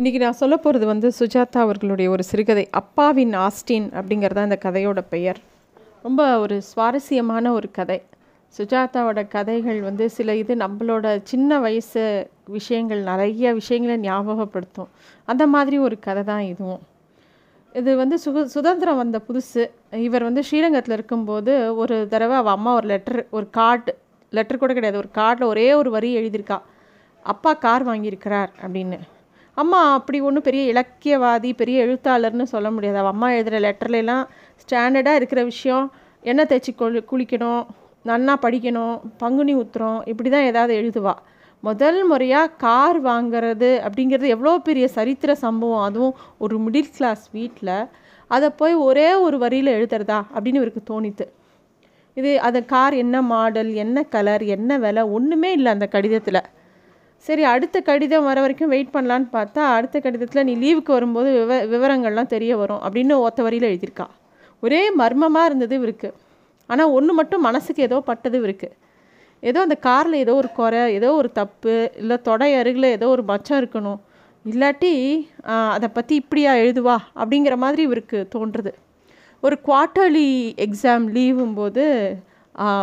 இன்றைக்கி நான் சொல்ல போகிறது வந்து சுஜாதா அவர்களுடைய ஒரு சிறுகதை அப்பாவின் ஆஸ்டின் அப்படிங்கிறதான் இந்த கதையோட பெயர். ரொம்ப ஒரு சுவாரஸ்யமான ஒரு கதை. சுஜாதாவோட கதைகள் வந்து சில இது நம்மளோட சின்ன வயசு விஷயங்கள் நிறைய விஷயங்களை ஞாபகப்படுத்தும். அந்த மாதிரி ஒரு கதை தான் இதுவும். இது வந்து சுதந்திரம் வந்த புதுசு. இவர் வந்து ஸ்ரீரங்கத்தில் இருக்கும்போது ஒரு தடவை அவள் அம்மா ஒரு லெட்டர் கூட கிடையாது, ஒரு கார்டில் ஒரே ஒரு வரி எழுதியிருக்கா, அப்பா கார் வாங்கியிருக்கிறார் அப்படின்னு. அம்மா அப்படி ஒன்றும் பெரிய இலக்கியவாதி பெரிய எழுத்தாளர்னு சொல்ல முடியாது. அவள் அம்மா எழுதுகிற லெட்டர்லாம் ஸ்டாண்டர்டாக இருக்கிற விஷயம், எண்ணெய் தேய்ச்சி குளிக்கணும், நன்னா படிக்கணும், பங்குனி உத்திரம், இப்படி தான் ஏதாவது எழுதுவா. முதல் முறையாக கார் வாங்கிறது அப்படிங்கிறது எவ்வளோ பெரிய சரித்திர சம்பவம், அதுவும் ஒரு மிடில் கிளாஸ் வீட்டில். அதை போய் ஒரே ஒரு வரியில் எழுதுறதா அப்படின்னு இவருக்கு தோணித்து. இது அந்த கார் என்ன மாடல், என்ன கலர், என்ன விலை, ஒன்றுமே இல்லை அந்த கடிதத்தில். சரி, அடுத்த கடிதம் வர வரைக்கும் வெயிட் பண்ணலான்னு பார்த்தா, அடுத்த கடிதத்தில் நீ லீவுக்கு வரும்போது விவரங்கள்லாம் தெரிய வரும் அப்படின்னு ஒத்த வரியில் எழுதியிருக்கா. ஒரே மர்மமாக இருந்தது இவருக்கு. ஆனால் ஒன்று மட்டும் மனசுக்கு ஏதோ பட்டது இவருக்கு. ஏதோ அந்த காரில் ஏதோ ஒரு குறை, ஏதோ ஒரு தப்பு, இல்லை தொடை அருகில் ஏதோ ஒரு மச்சம் இருக்கணும், இல்லாட்டி அதை பற்றி இப்படியா எழுதுவா அப்படிங்கிற மாதிரி இவருக்கு தோன்றுறது. ஒரு குவார்ட்டர்லி எக்ஸாம் லீவும்போது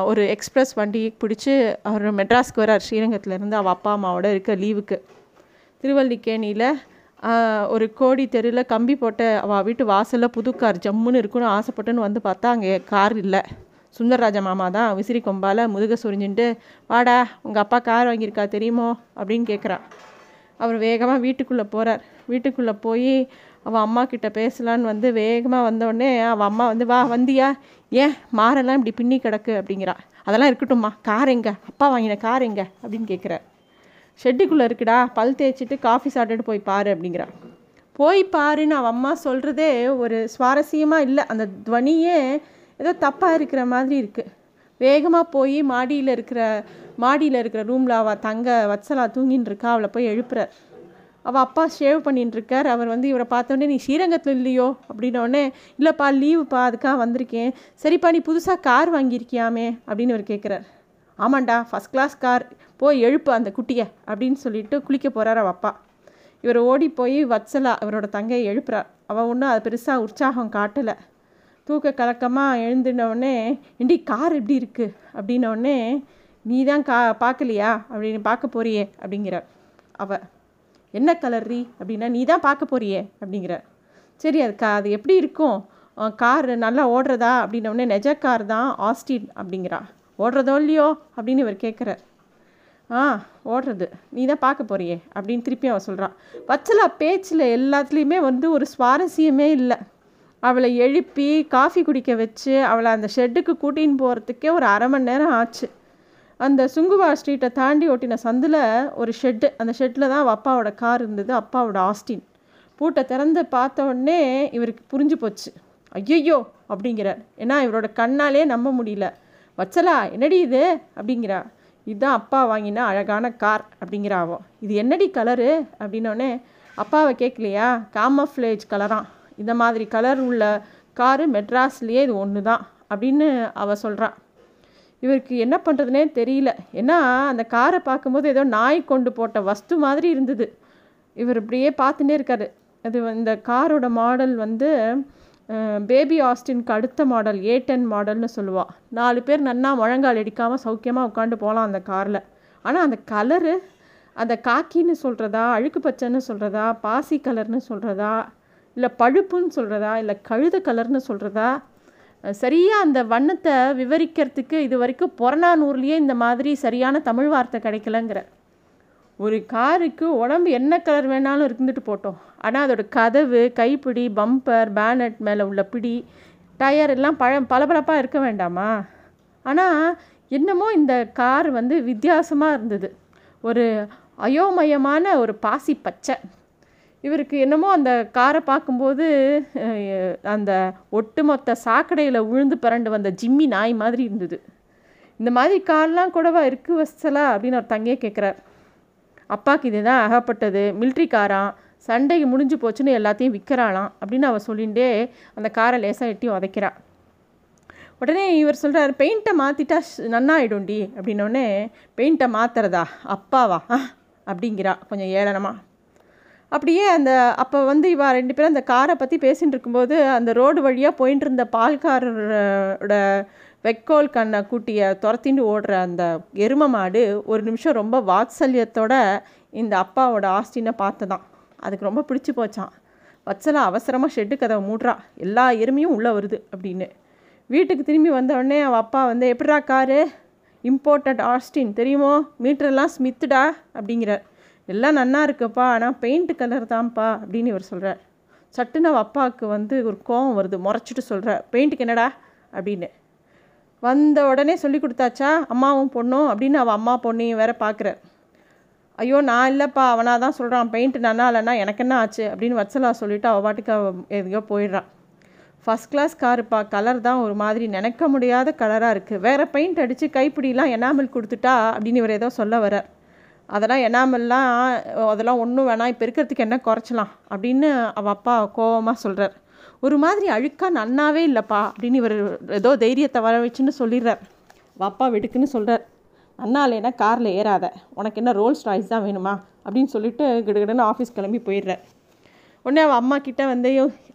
ஒரு எக்ஸ்ப்ரெஸ் வண்டியை பிடிச்சி அவர் மெட்ராஸ்க்கு வரார். ஸ்ரீரங்கத்துலேருந்து அவள் அப்பா அம்மாவோட இருக்க லீவுக்கு திருவல்லிக்கேணியில் ஒரு கோடி தெருவில் கம்பி போட்ட அவள் வீட்டு வாசலில் புது கார் ஜம்முன்னு இருக்குன்னு ஆசைப்பட்டுன்னு வந்து பார்த்தா அங்கே கார் இல்லை. சுந்தரராஜ மாமா தான் விசிறி கொம்பால் முதுக சொரிஞ்சுட்டு, வாடா உங்கள் அப்பா கார் வாங்கியிருக்கா தெரியுமோ அப்படின்னு கேட்குறா. அவர் வேகமாக வீட்டுக்குள்ளே போகிறார். வீட்டுக்குள்ளே போய் அவள் அம்மா கிட்ட பேசலான்னு வந்து வேகமாக வந்தோடனே அவள் அம்மா வந்து, வா வந்தியா, ஏன் மாறெல்லாம் இப்படி பின்னி கிடக்கு அப்படிங்கிறா. அதெல்லாம் இருக்கட்டும்மா, கார் எங்கே, அப்பா வாங்கின கார் எங்கே அப்படின்னு கேட்குறார். ஷெட்டுக்குள்ளே இருக்குடா, பல் தேய்ச்சிட்டு காஃபி சாப்பிட்டுட்டு போய் பாரு அப்படிங்கிறா. போய் பாருன்னு அவள் அம்மா சொல்கிறதே ஒரு சுவாரஸ்யமாக இல்லை, அந்த துவனியே ஏதோ தப்பாக இருக்கிற மாதிரி இருக்குது. வேகமாக போய் மாடியில் இருக்கிற ரூமில் அவள் தங்க வச்சலா தூங்கின்னு இருக்கா. அவளை போய் எழுப்புறார். அவள் அப்பா ஷேவ் பண்ணின்னு இருக்கார். அவர் வந்து இவரை பார்த்தோடனே, நீ ஸ்ரீரங்கத்தில் இல்லையோ அப்படின்னோடனே, இல்லைப்பா லீவுப்பா அதுக்காக வந்திருக்கேன். சரிப்பா நீ புதுசாக கார் வாங்கியிருக்கியாமே அப்படின்னு அவர் கேட்குறார். ஆமாண்டா ஃபஸ்ட் கிளாஸ் கார், போய் எழுப்பு அந்த குட்டியை அப்படின்னு சொல்லிட்டு குளிக்க போகிறார் அவள் அப்பா. இவர் ஓடி போய் வச்சலா அவரோட தங்கையை எழுப்புறார். அவள் ஒன்றும் அது பெருசாக உற்சாகம் காட்டலை. தூக்க கலக்கமாக எழுந்தினோடனே, இண்டி கார் எப்படி இருக்குது அப்படின்னோடனே, நீ தான் பார்க்கலையா அப்படின்னு, பார்க்க போறியே அப்படிங்கிறார். அவள் என்ன கலர்ரி அப்படின்னா, நீ தான் பார்க்க போறியே அப்படிங்கிறார். சரி அது எப்படி இருக்கும், கார் நல்லா ஓடுறதா அப்படின்னோடனே, நெஜ கார் தான் ஆஸ்டின் அப்படிங்கிறா. ஓடுறதோ இல்லையோ அப்படின்னு இவர் கேட்குறார். ஆ ஓடுறது, நீ தான் பார்க்க போறியே அப்படின்னு திருப்பி அவன் சொல்கிறான். வச்சலா பேச்சில் எல்லாத்துலேயுமே வந்து ஒரு சுவாரஸ்யமே இல்லை. அவளை எழுப்பி காஃபி குடிக்க வச்சு அவளை அந்த ஷெட்டுக்கு கூட்டின்னு போகிறதுக்கே ஒரு அரை மணி நேரம் ஆச்சு. அந்த சுங்குவா ஸ்ட்ரீட்டை தாண்டி ஓட்டின சந்தில் ஒரு ஷெட்டு, அந்த ஷெட்டில் தான் அவள் அப்பாவோட கார் இருந்தது, அப்பாவோட ஆஸ்டின். பூட்டை திறந்து பார்த்த உடனே இவருக்கு புரிஞ்சு போச்சு. ஐயோ அப்படிங்கிறார். ஏன்னா இவரோட கண்ணாலே நம்ப முடியல. வச்சலா என்னடி இது அப்படிங்கிறா. இதுதான் அப்பா வாங்கினா அழகான கார் அப்படிங்கிறாவோ. இது என்னடி கலரு அப்படின்னோடனே, அப்பாவை கேட்கலையா, காமஃப்ளேஜ் கலரான், இந்த மாதிரி கலர் உள்ள காரு மெட்ராஸ்லேயே இது ஒன்று தான் அப்படின்னு அவள் சொல்கிறான். இவருக்கு என்ன பண்ணுறதுனே தெரியல. ஏன்னா அந்த காரை பார்க்கும்போது ஏதோ நாய் கொண்டு போட்ட வஸ்து மாதிரி இருந்தது. இவர் இப்படியே பார்த்துட்டே இருக்காரு. அது இந்த காரோட மாடல் வந்து பேபி ஆஸ்டினுக்கு அடுத்த மாடல், A10 மாடல்னு சொல்லுவாள். 4 பேர் நன்னா முழங்கால் அடிக்காமல் சௌக்கியமாக உட்காந்து போகலாம் அந்த காரில். ஆனால் அந்த கலரு, அந்த காக்கின்னு சொல்கிறதா, அழுக்கு பச்சைன்னு சொல்கிறதா, பாசி கலர்னு சொல்கிறதா, இல்லை பழுப்புன்னு சொல்கிறதா, இல்லை கழுத கலர்னு சொல்கிறதா, சரியாக அந்த வண்ணத்தை விவரிக்கிறதுக்கு இது வரைக்கும் புறநானூர்லேயே இந்த மாதிரி சரியான தமிழ் வார்த்தை கிடைக்கலங்கிற ஒரு காருக்கு உடம்பு என்ன கலர் வேணாலும் இருந்துட்டு போட்டோம். ஆனால் அதோட கதவு, கைப்பிடி, பம்பர், பேனட் மேலே உள்ள பிடி, டயர் எல்லாம் பளபளப்பாக இருக்க வேண்டாமா? ஆனால் என்னமோ இந்த கார் வந்து வித்தியாசமாக இருந்தது. ஒரு அயோமயமான ஒரு பாசி பச்சை. இவருக்கு என்னமோ அந்த காரை பார்க்கும்போது அந்த ஒட்டுமொத்த சாக்கடையில் உழுந்து பிறண்டு வந்த ஜிம்மி நாய் மாதிரி இருந்தது. இந்த மாதிரி கார்லாம் கூடவா இருக்கு வச்சலா அப்படின்னு அவர் தங்கையே கேட்குறார். அப்பாவுக்கு இது தான் அகப்பட்டது, மில்ட்ரி காரான், சண்டைக்கு முடிஞ்சு போச்சுன்னு எல்லாத்தையும் விற்கிறாளாம் அப்படின்னு அவள் சொல்லிகிட்டே அந்த காரை லேசாக எட்டி உதைக்கிறாள். உடனே இவர் சொல்கிறார், பெயிண்ட்டை மாற்றிட்டா நன்னாயிடும்டி அப்படின்னோடனே, பெயிண்ட்டை மாற்றுறதா அப்பாவா அப்படிங்கிறா கொஞ்சம் ஏளனமாக. அப்படியே அந்த அப்போ வந்து இவா ரெண்டு பேரும் அந்த காரை பற்றி பேசிகிட்டு இருக்கும்போது அந்த ரோடு வழியாக போயின்ட்டு இருந்த பால்காரோட வெக்கோல் கண்ணை கூட்டியை துரத்தின்னு ஓடுற அந்த எரும மாடு ஒரு நிமிஷம் ரொம்ப வாத்சல்யத்தோட இந்த அப்பாவோட ஆஸ்டினை பார்த்துதான் அதுக்கு ரொம்ப பிடிச்சி போச்சான். வச்சலா அவசரமாக ஷெட்டு கதவை மூடுறா, எல்லா எருமையும் உள்ளே வருது அப்படின்னு. வீட்டுக்கு திரும்பி வந்தவுடனே அவள் அப்பா வந்து, எப்படா காரு இம்போர்ட்டட் ஆஸ்டின் தெரியுமோ, மீட்டரெல்லாம் ஸ்மித்துடா அப்படிங்கிறார். எல்லாம் நன்னா இருக்குப்பா, ஆனால் பெயிண்ட் கலர் தான்ப்பா அப்படின்னு இவர் சொல்கிறார். சட்டுன்னு அவள் அப்பாவுக்கு வந்து ஒரு கோவம் வருது, முறைச்சிட்டு சொல்கிறார், பெயிண்ட்டுக்கு என்னடா அப்படின்னு. வந்த உடனே சொல்லி கொடுத்தாச்சா அம்மாவும் பொண்ணும் அப்படின்னு அவள் அம்மா பொண்ணையும் வேற பார்க்குறார். ஐயோ நான் இல்லைப்பா, அவனாக தான் சொல்கிறான், பெயிண்ட்டு நன்னா இல்லைன்னா எனக்கு என்ன ஆச்சு அப்படின்னு வச்சலா சொல்லிவிட்டு அவள் பாட்டுக்கு எதுக்கோ போயிடுறான். ஃபஸ்ட் கிளாஸ் காருப்பா, கலர் தான் ஒரு மாதிரி நினைக்க முடியாத கலராக இருக்குது, வேறு பெயிண்ட் அடித்து கைப்பிடிலாம் எனாமல் கொடுத்துட்டா அப்படின்னு இவர் ஏதோ சொல்ல வரார். அதெல்லாம் எனாமெல்லாம் அதெல்லாம் ஒன்றும் வேணாம், இப்போ இருக்கிறதுக்கு என்ன குறைச்சலாம் அப்படின்னு அவள் அப்பா கோபமாக சொல்கிறார். ஒரு மாதிரி அழுக்காக நன்னாவே இல்லைப்பா அப்படின்னு இவர் ஏதோ தைரியத்தை வர வச்சுன்னு சொல்லிடுறார். அவள் அப்பா வெடுக்குன்னு சொல்கிறார், அண்ணா இல்லைன்னா காரில் ஏறாத, உனக்கு என்ன ரோல்ஸ் ராய்ஸ் தான் வேணுமா அப்படின்னு சொல்லிட்டு கிடுகிடன்னு ஆஃபீஸ் கிளம்பி போயிடுறார். உடனே அவள் அம்மா கிட்டே வந்து,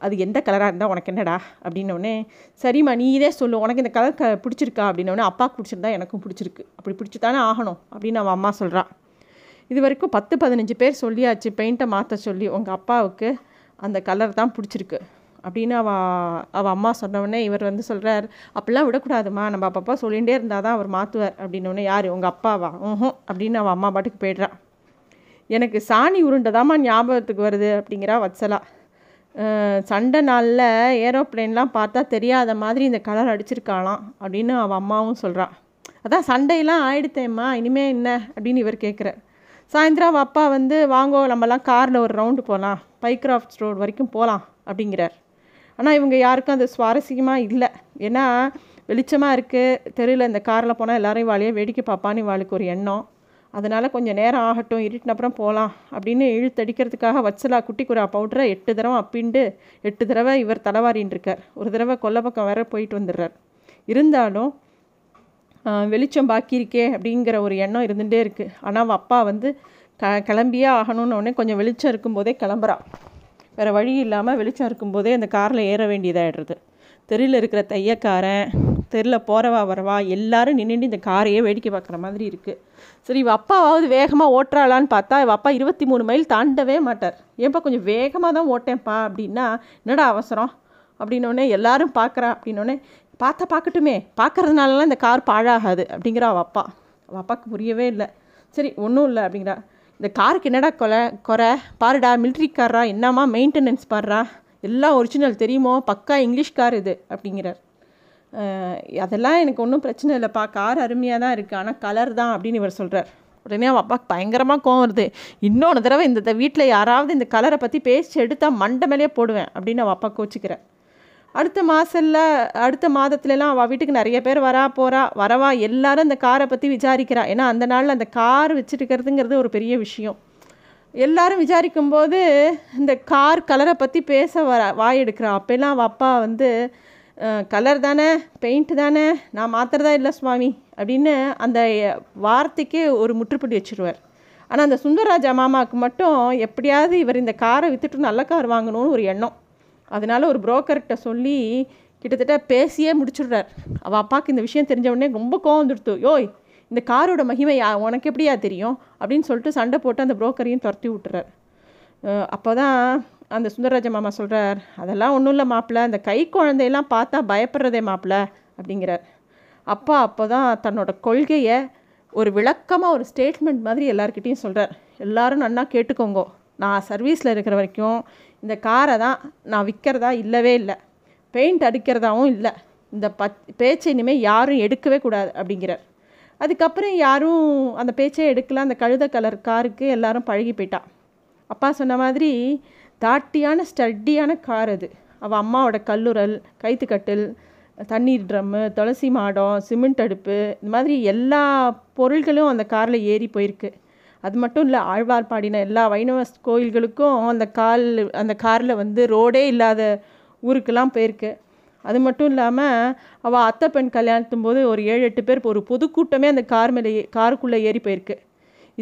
அது எந்த கலராக இருந்தால் உனக்கு என்னடா அப்படின்னோடனே, சரிம்மா நீ இதே சொல்லு, உனக்கு இந்த கலர் பிடிச்சிருக்கா அப்படின்னோடனே, அப்பாவுக்கு பிடிச்சிருந்தா எனக்கும் பிடிச்சிருக்கு, அப்படி பிடிச்சி தானே ஆகணும் அப்படின்னு அவள் அம்மா சொல்கிறான். இது வரைக்கும் 10-15 பேர் சொல்லியாச்சு பெயிண்ட்டை மாற்ற சொல்லி, உங்கள் அப்பாவுக்கு அந்த கலர் தான் பிடிச்சிருக்கு அப்படின்னு அவள் அம்மா சொன்னோடனே இவர் வந்து சொல்கிறார், அப்படிலாம் விடக்கூடாதுமா, நம்ம அப்பப்பா சொல்லிகிட்டே இருந்தால் தான் அவர் மாற்றுவார் அப்படின்னோடனே, யார் உங்கள் அப்பாவா, ம் அப்படின்னு அவள் அம்மா பாட்டுக்கு போய்ட்றான். எனக்கு சாணி உருண்டதாம்மா ஞாபகத்துக்கு வருது அப்படிங்கிறா வச்சலா. சண்டை நாளில் ஏரோப்ளேன்லாம் பார்த்தா தெரியாத மாதிரி இந்த கலர் அடிச்சிருக்காளாம் அப்படின்னு அவள் அம்மாவும் சொல்கிறான். அதான் சண்டையெல்லாம் ஆயிடுத்தேம்மா, இனிமேல் என்ன அப்படின்னு இவர் கேட்குறார். சாயந்தரம் அவள் அப்பா வந்து, வாங்கோ நம்மலாம் காரில் ஒரு ரவுண்டு போகலாம், பைக்ராஃப்ட் ரோடு வரைக்கும் போகலாம் அப்படிங்கிறார். ஆனால் இவங்க யாருக்கும் அது சுவாரஸ்யமாக இல்லை. ஏன்னா வெளிச்சமாக இருக்குது, தெருவில் இந்த காரில் போனால் எல்லோரும் வாழையாக வேடிக்கை பார்ப்பான்னு வாளுக்கு ஒரு எண்ணம். அதனால் கொஞ்சம் நேரம் ஆகட்டும், இருட்டினப்புறம் போகலாம் அப்படின்னு இழுத்தடிக்கிறதுக்காக வச்சலா குட்டிக்குறா பவுடரை 8 தடவை அப்பிண்டு 8 தடவை இவர் தலைவாரின்னு இருக்கார். ஒரு தடவை கொல்லை பக்கம் வேற போயிட்டு வந்துடுறார். இருந்தாலும் வெளிச்சம் பாக்கி இருக்கே அப்படிங்கிற ஒரு எண்ணம் இருந்துகிட்டே இருக்குது. ஆனால் அவள் அப்பா வந்து கிளம்பியே ஆகணும்னோடனே கொஞ்சம் வெளிச்சம் இருக்கும்போதே கிளம்புறா. வேறு வழி இல்லாமல் வெளிச்சம் இருக்கும்போதே அந்த காரில் ஏற வேண்டியதாகிடுறது. தெருவில் இருக்கிற தையக்காரன், தெருவில் போகிறவா வரவா எல்லாரும் நின்று இந்த காரையே வேடிக்கை பார்க்குற மாதிரி இருக்குது. சரி இவள் அப்பாவாவது வேகமாக ஓட்டுறாளான்னு பார்த்தா இவள் அப்பா 23 மைல் தாண்டவே மாட்டார். ஏன்ப்பா கொஞ்சம் வேகமாக தான் ஓட்டேன்ப்பா அப்படின்னா, என்னடா அவசரம் அப்படின்னோடனே எல்லாரும் பார்க்குறா அப்படின்னோடனே, பார்த்தா பார்க்கட்டுமே, பார்க்குறதுனாலலாம் இந்த கார் பாழாகாது அப்படிங்கிற அவள் அப்பா. அவள் அப்பாவுக்கு புரியவே இல்லை. சரி ஒன்றும் இல்லை அப்படிங்கிறா. இந்த காருக்கு என்னடா குறை பாருடா, மிலிட்ரி காரா, என்னம்மா மெயின்டெனன்ஸ் பாடுறா, எல்லாம் ஒரிஜினல் தெரியுமோ, பக்கா இங்கிலீஷ் கார் இது அப்படிங்கிறார். அதெல்லாம் எனக்கு ஒன்றும் பிரச்சனை இல்லைப்பா, கார் அருமையாக தான் இருக்குது, ஆனால் கலர் தான் அப்படின்னு இவர் சொல்கிறார். உடனே அவள் அப்பாவுக்கு பயங்கரமாக கோவம் வருது. இன்னொன்று தடவை இந்த வீட்டில் யாராவது இந்த கலரை பற்றி பேசி எடுத்தால் மண்டை மேலேயே போடுவேன் அப்படின்னு அவள் அப்பா கோச்சிக்கிறார். அடுத்த மாதத்துலலாம் அவள் வீட்டுக்கு நிறைய பேர் வரவா எல்லாரும் அந்த காரை பற்றி விசாரிக்கிறா. ஏன்னா அந்த நாளில் அந்த கார் வச்சுருக்கிறதுங்கிறது ஒரு பெரிய விஷயம். எல்லாரும் விசாரிக்கும்போது இந்த கார் கலரை பற்றி பேச வாயெடுக்கிறா. அப்போல்லாம் அவள் அப்பா வந்து, கலர் தானே, பெயிண்ட்டு தானே, நான் மாத்திரதா இல்லை சுவாமி அப்படின்னு அந்த வார்த்தைக்கே ஒரு முற்றுப்புள்ளி வச்சுருவார். ஆனால் அந்த சுந்தரராஜா மாமாவுக்கு மட்டும் எப்படியாவது இவர் இந்த காரை விற்றுட்டு நல்ல கார் வாங்கணும்னு ஒரு எண்ணம். அதனால் ஒரு புரோக்கர்கிட்ட சொல்லி கிட்டத்தட்ட பேசியே முடிச்சுடுறார். அவள் அப்பாவுக்கு இந்த விஷயம் தெரிஞ்ச உடனே ரொம்ப கோவம் வந்துடுத்து. யோய் இந்த காரோட மகிமை உனக்கு எப்படியா தெரியும் அப்படின்னு சொல்லிட்டு சண்டை போட்டு அந்த புரோக்கரையும் துரத்தி விட்டுறார். அப்போ தான் அந்த சுந்தரராஜ மாமா சொல்கிறார், அதெல்லாம் ஒன்றும் இல்லை மாப்பிள்ளை, அந்த கை குழந்தையெல்லாம் பார்த்தா பயப்படுறதே மாப்பிள்ளை அப்படிங்கிறார். அப்போ தான் தன்னோட கொள்கையை ஒரு விளக்கமாக ஒரு ஸ்டேட்மெண்ட் மாதிரி எல்லாருக்கிட்டையும் சொல்கிறார். எல்லாரும் நன்னா கேட்டுக்கோங்கோ, நான் சர்வீஸில் இருக்கிற வரைக்கும் இந்த காரை தான் நான் விற்கிறதா இல்லவே இல்லை, பெயிண்ட் அடிக்கிறதாவும் இல்லை, இந்த பேச்சை இனிமேல் யாரும் எடுக்கவே கூடாது அப்படிங்கிறார். அதுக்கப்புறம் யாரும் அந்த பேச்சே எடுக்கலாம். அந்த கழுத கலர் காருக்கு எல்லாரும் பழகி போயிட்டா. அப்பா சொன்ன மாதிரி தாட்டியான ஸ்டட்டியான கார் அது. அவள் அம்மாவோட கல்லுரல், கைத்துக்கட்டில், தண்ணீர் ட்ரம்மு, துளசி மாடம், சிமெண்ட் அடுப்பு, இந்த மாதிரி எல்லா பொருள்களும் அந்த காரில் ஏறி போயிருக்கு. அது மட்டும் இல்லை, ஆழ்வார் பாடின எல்லா வைணவ கோயில்களுக்கும் அந்த காரில் வந்து ரோடே இல்லாத ஊருக்கெல்லாம் போயிருக்கு. அது மட்டும் இல்லாமல் அவள் அத்தை பெண் கல்யாணத்தும் போது ஒரு 7-8 பேர் ஒரு பொதுக்கூட்டமே அந்த காருக்குள்ளே ஏறி போயிருக்கு.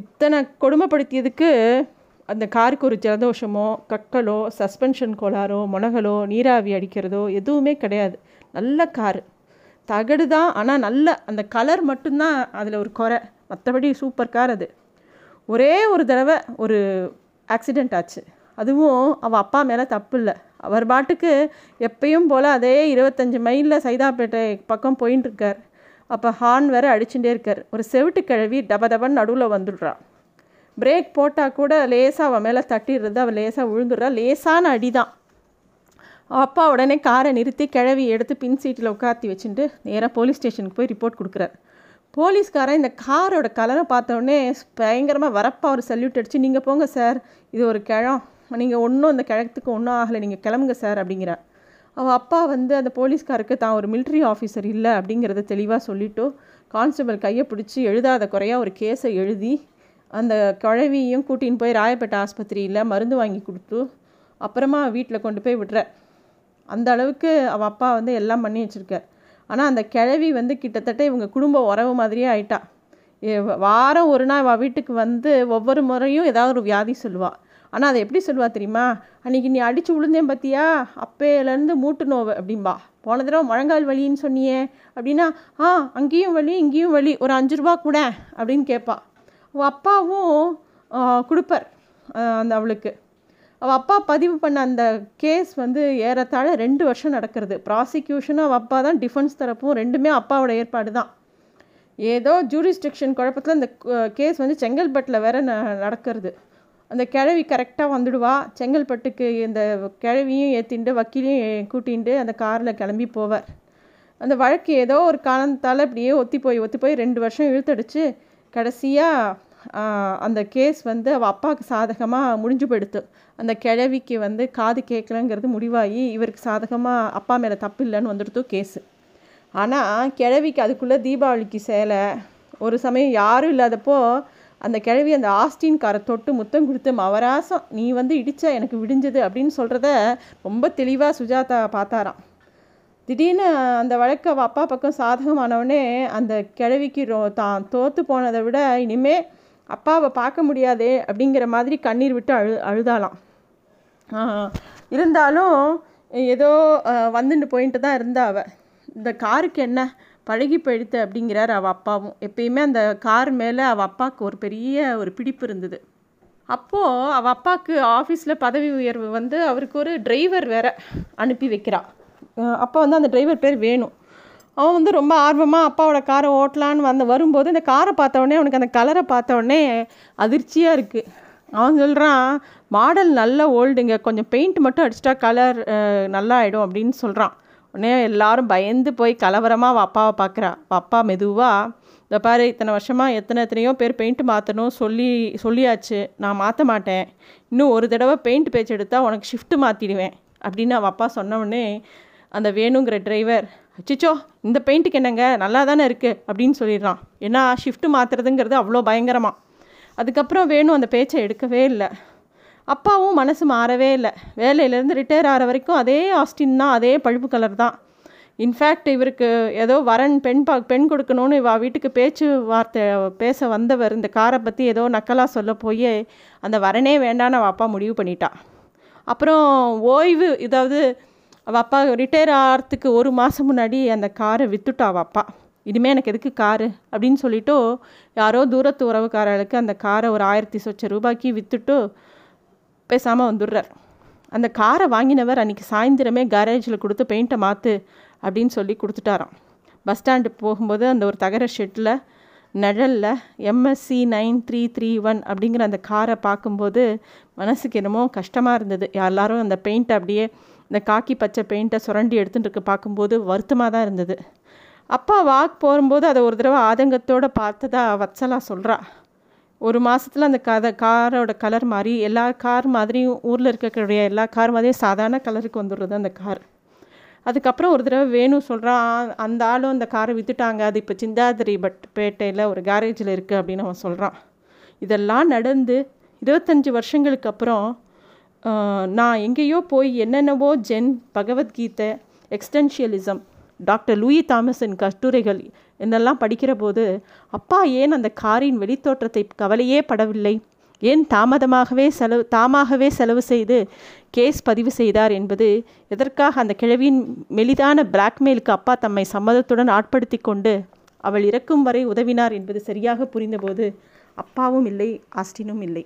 இத்தனை கொடுமைப்படுத்தியதுக்கு அந்த காருக்கு ஒரு ஜலதோஷமோ கக்கலோ சஸ்பென்ஷன் கோளாரோ முனகலோ நீராவி அடிக்கிறதோ எதுவுமே கிடையாது. நல்ல காரு, தகடு தான், ஆனால் நல்ல அந்த கலர் மட்டும்தான் அதில் ஒரு குறை, மற்றபடி சூப்பர் கார் அது. ஒரே ஒரு தடவை ஒரு ஆக்சிடெண்ட் ஆச்சு, அதுவும் அவள் அப்பா மேலே தப்பு இல்லை, அவர் பாட்டுக்கு எப்பயும் போல் அதே 25 மைலில் சைதாப்பேட்டை பக்கம் போயின்ட்டுருக்கார். அப்போ ஹார்ன் வேறு அடிச்சுட்டே இருக்கார். ஒரு செவிட்டு கிழவி டபடபன்னு நடுவில் வந்துடுறான். பிரேக் போட்டால் கூட லேசாக அவள் மேலே தட்டிடுறது, அவள் லேசாக விழுந்துடுறா, லேசான அடி தான். அப்பா உடனே காரை நிறுத்தி கிழவி எடுத்து பின் சீட்டில் உட்காத்தி வச்சுட்டு நேராக போலீஸ் ஸ்டேஷனுக்கு போய் ரிப்போர்ட் கொடுக்குறாரு. போலீஸ்காரன் இந்த காரோட கலரை பார்த்தோடனே பயங்கரமாக வரப்பாக ஒரு சல்யூட் அடித்து, நீங்கள் போங்க சார், இது ஒரு கிழம், நீங்கள் ஒன்றும் அந்த கிழத்துக்கு ஒன்றும் ஆகலை, நீங்கள் கிளம்புங்க சார் அப்படிங்கிறார். அவள் அப்பா அந்த போலீஸ்காருக்கு தான் ஒரு மிலிட்ரி ஆஃபீஸர் இல்லை அப்படிங்கிறத தெளிவாக சொல்லிவிட்டு கான்ஸ்டபிள் கையை பிடிச்சி எழுதாத குறையாக ஒரு கேஸை எழுதி அந்த கிழவியையும் கூட்டின்னு போய் ராயப்பேட்டை ஆஸ்பத்திரியில் மருந்து வாங்கி கொடுத்து அப்புறமா வீட்டில் கொண்டு போய் விடுறார். அந்த அளவுக்கு அவள் அப்பா எல்லாம் பண்ணி வச்சுருக்கார். ஆனால் அந்த கிழவி கிட்டத்தட்ட இவங்க குடும்ப உறவு மாதிரியே ஆயிட்டா. வாரம் ஒரு நாள் அவள் வீட்டுக்கு ஒவ்வொரு முறையும் ஏதாவது ஒரு வியாதி சொல்லுவாள். ஆனால் அதை எப்படி சொல்லுவா தெரியுமா? அன்றைக்கி நீ அடித்து விழுந்தேன் பார்த்தியா, அப்பேலேருந்து மூட்டு நோவு அப்படின்பா, போன தடவை முழங்கால் வலின்னு சொன்னியே அப்படின்னா, ஆ அங்கேயும் வலி இங்கேயும் வலி, ஒரு 5 ரூபா கூட அப்படின்னு கேட்பா. அவள் அப்பாவும் கொடுப்பார் அந்த அவளுக்கு. அவள் அப்பா பதிவு பண்ண அந்த கேஸ் ஏறத்தாழ 2 வருஷம் நடக்கிறது. ப்ராசிக்யூஷனும் அவள் அப்பா தான், டிஃபென்ஸ் தரப்பும் ரெண்டுமே அப்பாவோட ஏற்பாடு தான். ஏதோ ஜூரிஸ்டிக்ஷன் குழப்பத்தில் இந்த கேஸ் செங்கல்பட்டில் வேற நடக்கிறது. அந்த கிழவி கரெக்டாக வந்துடுவா செங்கல்பட்டுக்கு. இந்த கிழவியும் ஏற்றிண்டு வக்கீலையும் கூட்டிகிட்டு அந்த காரில் கிளம்பி போவார். அந்த வழக்கு ஏதோ ஒரு காரணத்தால் அப்படியே ஒத்தி போய் 2 வருஷம் இழுத்தடிச்சு கடைசியாக அந்த கேஸ் அவள் அப்பாவுக்கு சாதகமாக முடிஞ்சு போயிடுத்து. அந்த கிழவிக்கு காது கேட்கலங்கிறது முடிவாகி இவருக்கு சாதகமாக அப்பா மேலே தப்பு இல்லைன்னு வந்துடுத்து கேஸு. ஆனால் கிழவிக்கு அதுக்குள்ளே தீபாவளிக்கு சேலை, ஒரு சமயம் யாரும் இல்லாதப்போ அந்த கிழவி அந்த ஆஸ்டின் காரை தொட்டு முத்தம் கொடுத்து மவராசம் நீ இடிச்சா எனக்கு விடிஞ்சது அப்படின்னு சொல்கிறத ரொம்ப தெளிவாக சுஜாதா பார்த்தாராம். திடீர்னு அந்த வழக்கு அவள் அப்பா பக்கம் சாதகமானவொடனே அந்த கிழவிக்கு தான் தோற்று போனதை விட இனிமேல் அப்பாவை பார்க்க முடியாதே அப்படிங்கிற மாதிரி கண்ணீர் விட்டு அழுதாலாம். இருந்தாலும் ஏதோ வந்துட்டு போயின்ட்டு தான் இருந்தா அவள். இந்த காருக்கு என்ன பழகி போயிடுத்து அப்படிங்கிறார் அவள் அப்பாவும். எப்பயுமே அந்த கார் மேலே அவள் அப்பாவுக்கு ஒரு பெரிய ஒரு பிடிப்பு இருந்தது. அப்போது அவள் அப்பாவுக்கு ஆஃபீஸில் பதவி உயர்வு அவருக்கு ஒரு டிரைவர் வேற அனுப்பி வைக்கிறாள். அப்போ அந்த டிரைவர் பேர் வேணும். அவன் ரொம்ப ஆர்வமாக அப்பாவோட காரை ஓட்டலான்னு வரும்போது இந்த காரை பார்த்தவொடனே அவனுக்கு அந்த கலரை பார்த்தவொடனே அதிர்ச்சியாக இருக்குது. அவன் சொல்கிறான், மாடல் நல்லா ஓல்டுங்க, கொஞ்சம் பெயிண்ட் மட்டும் அடிச்சிட்டா கலர் நல்லா ஆகிடும் அப்படின்னு சொல்கிறான். உடனே எல்லாரும் பயந்து போய் கலவரமாக அவள் அப்பாவை பார்க்குறா. அவள் அப்பா மெதுவாக, இந்த பாரு, இத்தனை வருஷமாக எத்தனையோ பேர் பெயிண்ட் மாற்றணும் சொல்லியாச்சு, நான் மாற்ற மாட்டேன், இன்னும் ஒரு தடவை பெயிண்ட் பேச்சு எடுத்தால் உனக்கு ஷிஃப்ட்டு மாற்றிடுவேன் அப்படின்னு அவள் அப்பா சொன்னவுடனே அந்த வேணுங்கிற டிரைவர், அச்சிச்சோ இந்த பெயிண்ட்டுக்கு என்னங்க, நல்லா தானே இருக்குது அப்படின்னு சொல்லிடுறான். ஏன்னா ஷிஃப்ட்டு மாற்றுறதுங்கிறது அவ்வளோ பயங்கரமாக. அதுக்கப்புறம் வேணும் அந்த பேச்சை எடுக்கவே இல்லை. அப்பாவும் மனசு மாறவே இல்லை. வேலையிலேருந்து ரிட்டையர் ஆகிற வரைக்கும் அதே ஆஸ்டின் தான், அதே பழுப்பு கலர் தான். இன்ஃபேக்ட் இவருக்கு ஏதோ வரன் பெண் கொடுக்கணும்னு இவள் வீட்டுக்கு பேச்சு வார்த்தை பேச வந்தவர் இந்த காரை பற்றி ஏதோ நக்கலாக சொல்ல போய் அந்த வரனே வேண்டான்னு அவள் அப்பா முடிவு பண்ணிட்டான். அப்புறம் ஓய்வு, இதாவது அவள் அப்பா ரிட்டையர் ஆகிறதுக்கு 1 மாதம் முன்னாடி அந்த காரை விற்றுட்டா அவள் அப்பா. இனிமேல் எனக்கு எதுக்கு காரு அப்படின்னு சொல்லிவிட்டு யாரோ தூரத்து உறவுக்காரர்களுக்கு அந்த காரை ஒரு 1000 சொச்ச ரூபாய்க்கு விற்றுட்டு பேசாமல் வந்துடுறார். அந்த காரை வாங்கினவர் அன்றைக்கி சாயந்தரமே கேரேஜில் கொடுத்து பெயிண்ட்டை மாற்று அப்படின்னு சொல்லி கொடுத்துட்டாராம். பஸ் ஸ்டாண்டு போகும்போது அந்த ஒரு தகர ஷெட்டில் நிழலில் MSC 9331 அப்படிங்கிற அந்த காரை பார்க்கும்போது மனசுக்கு என்னமோ கஷ்டமாக இருந்தது. எல்லாரும் அந்த பெயிண்ட்டை அப்படியே இந்த காக்கி பச்சை பெயிண்ட்டை சுரண்டி எடுத்துகிட்டு இருக்க பார்க்கும்போது வருத்தமாக தான் இருந்தது. அப்பா வாக் போகும்போது அதை ஒரு தடவை ஆதங்கத்தோடு பார்த்ததா வச்சலா சொல்கிறா. 1 மாதத்தில் அந்த காரோட கலர் மாதிரி, எல்லா கார் மாதிரியும் ஊரில் இருக்கக்கூடிய எல்லா கார் மாதிரியும் சாதாரண கலருக்கு வந்துடுறது அந்த கார். அதுக்கப்புறம் ஒரு தடவை வேணும் சொல்கிறான், அந்த ஆளும் அந்த காரை விற்றுட்டாங்க, அது இப்போ சிந்தாதிரி பட்டேல ஒரு கேரேஜில் இருக்குது அப்படின்னு அவன் சொல்கிறான். இதெல்லாம் நடந்து 25 வருஷங்களுக்கு அப்புறம் நான் எங்கேயோ போய் என்னென்னவோ Zen, Bhagavad Gita, existentialism, doctor Lewis தாமஸின் கட்டுரைகள் என்னெல்லாம் படிக்கிற போது அப்பா ஏன் அந்த காரின் வெளித்தோற்றத்தை கவலையே படவில்லை, ஏன் தாமாகவே செலவு செய்து கேஸ் பதிவு செய்தார் என்பது, எதற்காக அந்த கிழவியின் மெலிதான பிளாக்மெயிலுக்கு அப்பா தம்மை சம்மதத்துடன் ஆட்படுத்தி கொண்டு அவள் இறக்கும் வரை உதவினார் என்பது சரியாக புரிந்தபோது அப்பாவும் இல்லை, ஆஸ்டினும் இல்லை.